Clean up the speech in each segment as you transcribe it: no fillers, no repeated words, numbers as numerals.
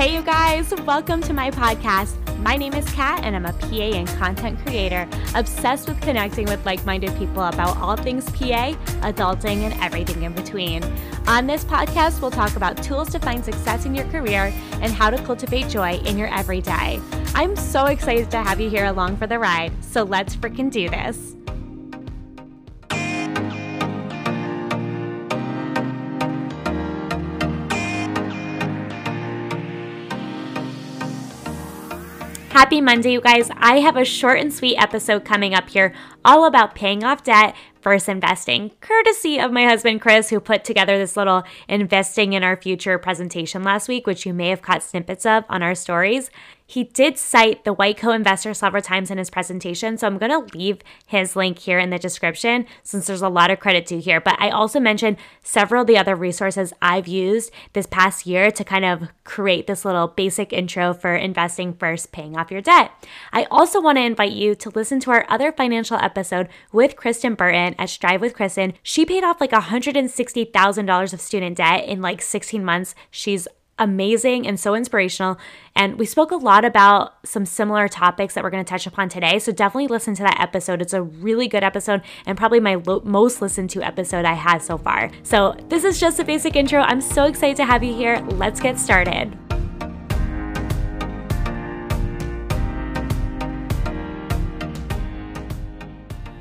Hey, you guys, welcome to my podcast. My name is Kat, and I'm a PA and content creator, obsessed with connecting with like-minded people about all things PA, adulting, and everything in between. On this podcast, we'll talk about tools to find success in your career and how to cultivate joy in your everyday. I'm so excited to have you here along for the ride, so let's freaking do this. Happy Monday, you guys. I have a short and sweet episode coming up here all about paying off debt versus investing, courtesy of my husband, Chris, who put together this little investing in our future presentation last week, which you may have caught snippets of on our stories. He did cite the White Coat Investor several times in his presentation, so I'm going to leave his link here in the description since there's a lot of credit due here. But I also mentioned several of the other resources I've used this past year to kind of create this little basic intro for investing first, paying off your debt. I also want to invite you to listen to our other financial episode with Kristen Burton at Strive with Kristen. She paid off like $160,000 of student debt in like 16 months. She's amazing and so inspirational. And we spoke a lot about some similar topics that we're going to touch upon today. So definitely listen to that episode. It's a really good episode and probably my most listened to episode I had so far. So this is just a basic intro. I'm so excited to have you here. Let's get started.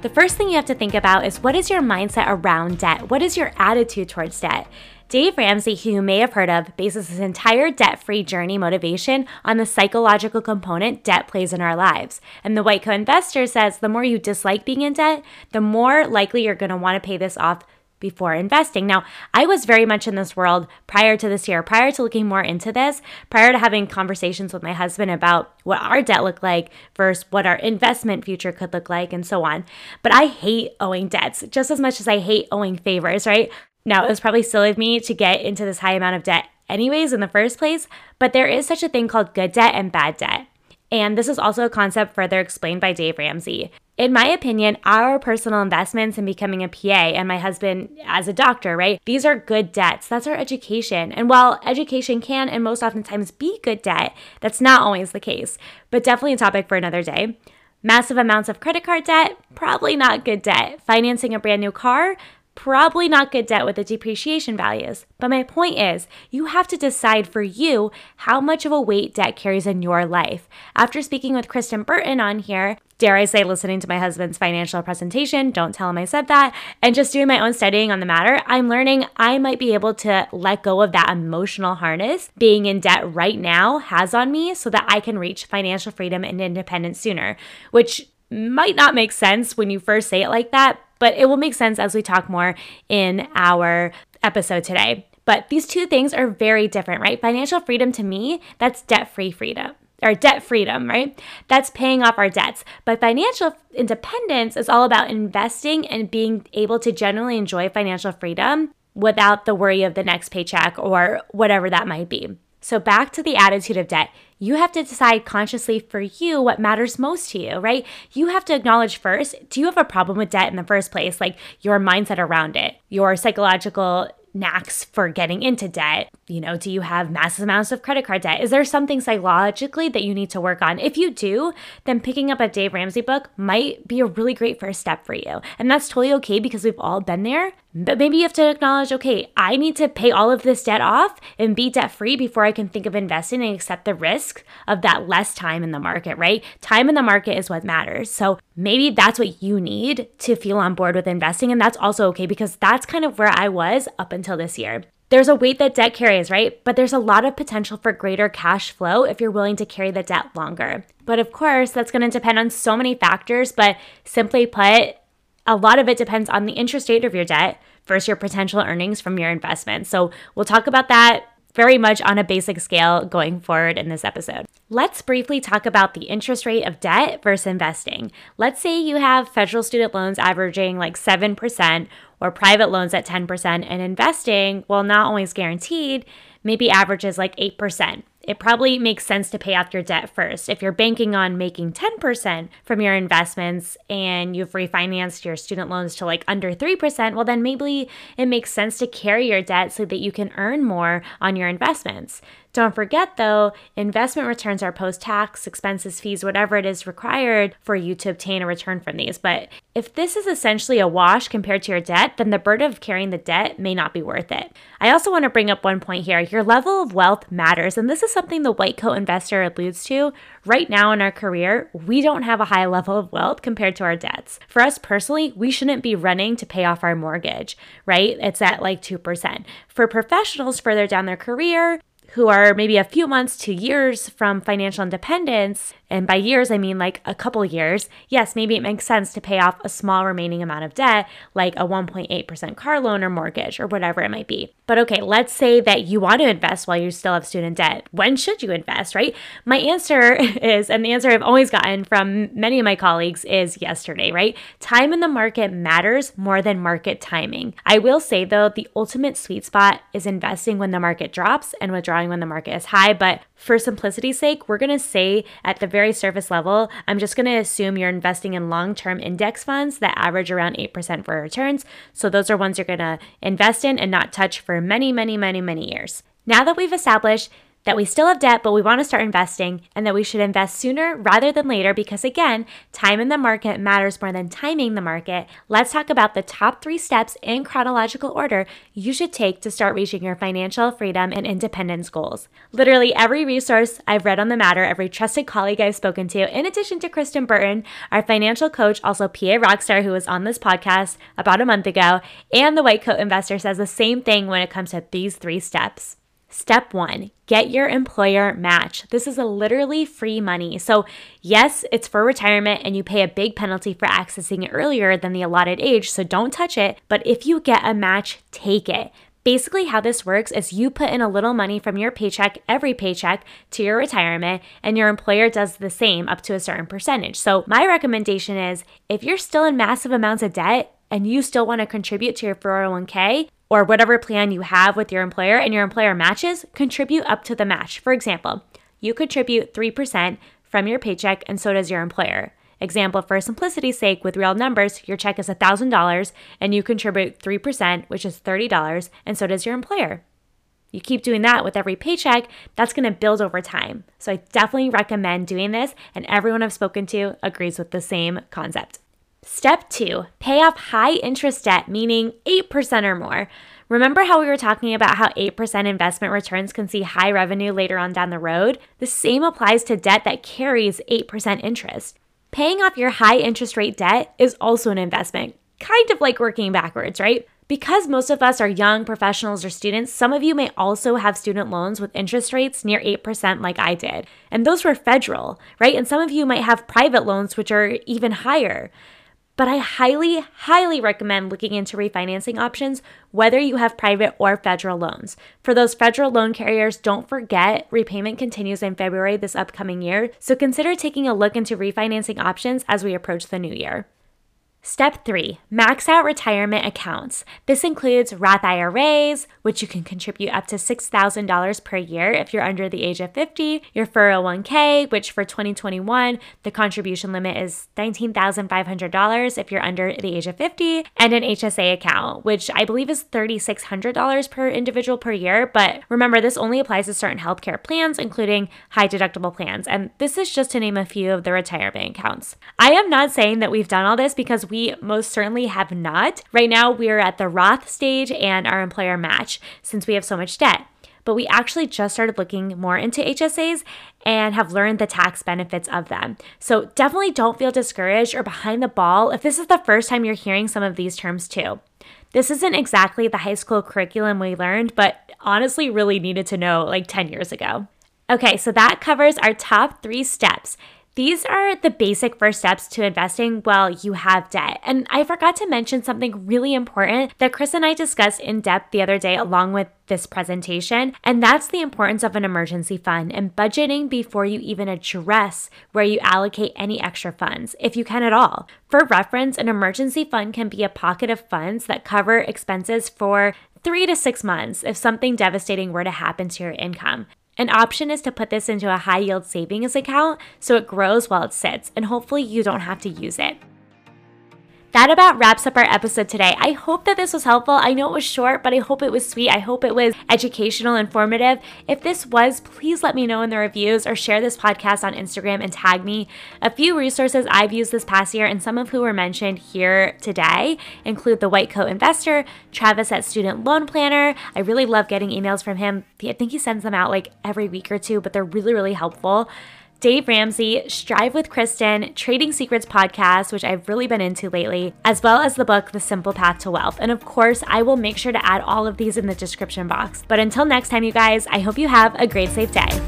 The first thing you have to think about is, what is your mindset around debt? What is your attitude towards debt? Dave Ramsey, who you may have heard of, bases his entire debt-free journey motivation on the psychological component debt plays in our lives. And the White Coat Investor says the more you dislike being in debt, the more likely you're going to want to pay this off before investing. Now, I was very much in this world prior to this year, prior to looking more into this, prior to having conversations with my husband about what our debt looked like versus what our investment future could look like and so on. But I hate owing debts just as much as I hate owing favors, right? Now, it was probably silly of me to get into this high amount of debt anyways in the first place, but there is such a thing called good debt and bad debt. And this is also a concept further explained by Dave Ramsey. In my opinion, our personal investments in becoming a PA and my husband as a doctor, right? These are good debts. That's our education. And while education can and most oftentimes be good debt, that's not always the case, but definitely a topic for another day. Massive amounts of credit card debt, probably not good debt. Financing a brand new car, probably not good debt with the depreciation values. But my point is, you have to decide for you how much of a weight debt carries in your life. After speaking with Kristen Burton on here, dare I say, listening to my husband's financial presentation, don't tell him I said that, and just doing my own studying on the matter, I'm learning I might be able to let go of that emotional harness being in debt right now has on me so that I can reach financial freedom and independence sooner, which might not make sense when you first say it like that, but it will make sense as we talk more in our episode today. But these two things are very different, right? Financial freedom to me, that's debt-free freedom, or debt freedom, right? That's paying off our debts. But financial independence is all about investing and being able to generally enjoy financial freedom without the worry of the next paycheck or whatever that might be. So back to the attitude of debt. You have to decide consciously for you what matters most to you, right? You have to acknowledge first, do you have a problem with debt in the first place? Like your mindset around it, your psychological knacks for getting into debt. You know, do you have massive amounts of credit card debt? Is there something psychologically that you need to work on? If you do, then picking up a Dave Ramsey book might be a really great first step for you. And that's totally okay because we've all been there. But maybe you have to acknowledge, okay, I need to pay all of this debt off and be debt-free before I can think of investing and accept the risk of that less time in the market, right? Time in the market is what matters. So maybe that's what you need to feel on board with investing. And that's also okay because that's kind of where I was up until this year. There's a weight that debt carries, right? But there's a lot of potential for greater cash flow if you're willing to carry the debt longer. But of course, that's going to depend on so many factors, but simply put, a lot of it depends on the interest rate of your debt versus your potential earnings from your investment. So we'll talk about that very much on a basic scale going forward in this episode. Let's briefly talk about the interest rate of debt versus investing. Let's say you have federal student loans averaging like 7% or private loans at 10%, and investing, while not always guaranteed, maybe averages like 8%. It probably makes sense to pay off your debt first. If you're banking on making 10% from your investments and you've refinanced your student loans to like under 3%, well then maybe it makes sense to carry your debt so that you can earn more on your investments. Don't forget though, investment returns are post-tax, expenses, fees, whatever it is required for you to obtain a return from these. But if this is essentially a wash compared to your debt, then the burden of carrying the debt may not be worth it. I also want to bring up one point here. Your level of wealth matters, and this is something the White Coat Investor alludes to. Right now in our career, we don't have a high level of wealth compared to our debts. For us personally, we shouldn't be running to pay off our mortgage, right? It's at like 2%. For professionals further down their career, who are maybe a few months to years from financial independence, and by years I mean like a couple years, yes, maybe it makes sense to pay off a small remaining amount of debt, like a 1.8% car loan or mortgage or whatever it might be. But okay, let's say that you want to invest while you still have student debt. When should you invest, right? My answer is, and the answer I've always gotten from many of my colleagues is yesterday, right? Time in the market matters more than market timing. I will say though, the ultimate sweet spot is investing when the market drops and withdrawing when the market is high, but for simplicity's sake, we're going to say at the very surface level, I'm just going to assume you're investing in long-term index funds that average around 8% for returns. So those are ones you're going to invest in and not touch for many, many, many, many years. Now that we've established that we still have debt, but we want to start investing, and that we should invest sooner rather than later because, again, time in the market matters more than timing the market, let's talk about the top 3 steps in chronological order you should take to start reaching your financial freedom and independence goals. Literally every resource I've read on the matter, every trusted colleague I've spoken to, in addition to Kristen Burton, our financial coach, also PA Rockstar, who was on this podcast about a month ago, and the White Coat Investor says the same thing when it comes to these 3 steps. Step 1, get your employer match. This is a literally free money. So yes, it's for retirement and you pay a big penalty for accessing it earlier than the allotted age, so don't touch it. But if you get a match, take it. Basically how this works is you put in a little money from your paycheck, every paycheck, to your retirement, and your employer does the same up to a certain percentage. So my recommendation is if you're still in massive amounts of debt and you still want to contribute to your 401k, or whatever plan you have with your employer and your employer matches, contribute up to the match. For example, you contribute 3% from your paycheck and so does your employer. Example, for simplicity's sake, with real numbers, your check is $1,000 and you contribute 3%, which is $30, and so does your employer. You keep doing that with every paycheck, that's gonna build over time. So I definitely recommend doing this, and everyone I've spoken to agrees with the same concept. Step 2, pay off high interest debt, meaning 8% or more. Remember how we were talking about how 8% investment returns can see high revenue later on down the road? The same applies to debt that carries 8% interest. Paying off your high interest rate debt is also an investment, kind of like working backwards, right? Because most of us are young professionals or students, some of you may also have student loans with interest rates near 8% like I did. And those were federal, right? And some of you might have private loans which are even higher. But I highly, highly recommend looking into refinancing options, whether you have private or federal loans. For those federal loan carriers, don't forget repayment continues in February this upcoming year, so consider taking a look into refinancing options as we approach the new year. Step 3, max out retirement accounts. This includes Roth IRAs, which you can contribute up to $6,000 per year if you're under the age of 50, your 401k, which for 2021, the contribution limit is $19,500 if you're under the age of 50, and an HSA account, which I believe is $3,600 per individual per year. But remember, this only applies to certain healthcare plans, including high deductible plans. And this is just to name a few of the retirement accounts. I am not saying that we've done all this because we most certainly have not. Right now, we're at the Roth stage and our employer match since we have so much debt. But we actually just started looking more into HSAs and have learned the tax benefits of them. So definitely don't feel discouraged or behind the ball if this is the first time you're hearing some of these terms too. This isn't exactly the high school curriculum we learned, but honestly really needed to know like 10 years ago. Okay, so that covers our top 3 steps. These are the basic first steps to investing while you have debt. And I forgot to mention something really important that Chris and I discussed in depth the other day along with this presentation, and that's the importance of an emergency fund and budgeting before you even address where you allocate any extra funds, if you can at all. For reference, an emergency fund can be a pocket of funds that cover expenses for 3 to 6 months if something devastating were to happen to your income. An option is to put this into a high yield savings account so it grows while it sits, and hopefully you don't have to use it. That about wraps up our episode today. I hope that this was helpful. I know it was short, but I hope it was sweet. I hope it was educational, informative. If this was, please let me know in the reviews or share this podcast on Instagram and tag me. A few resources I've used this past year and some of who were mentioned here today include the White Coat Investor, Travis at Student Loan Planner. I really love getting emails from him. I think he sends them out like every week or two, but they're really, really helpful. Dave Ramsey, Strive with Kristen, Trading Secrets Podcast, which I've really been into lately, as well as the book, The Simple Path to Wealth. And of course, I will make sure to add all of these in the description box. But until next time, you guys, I hope you have a great, safe day.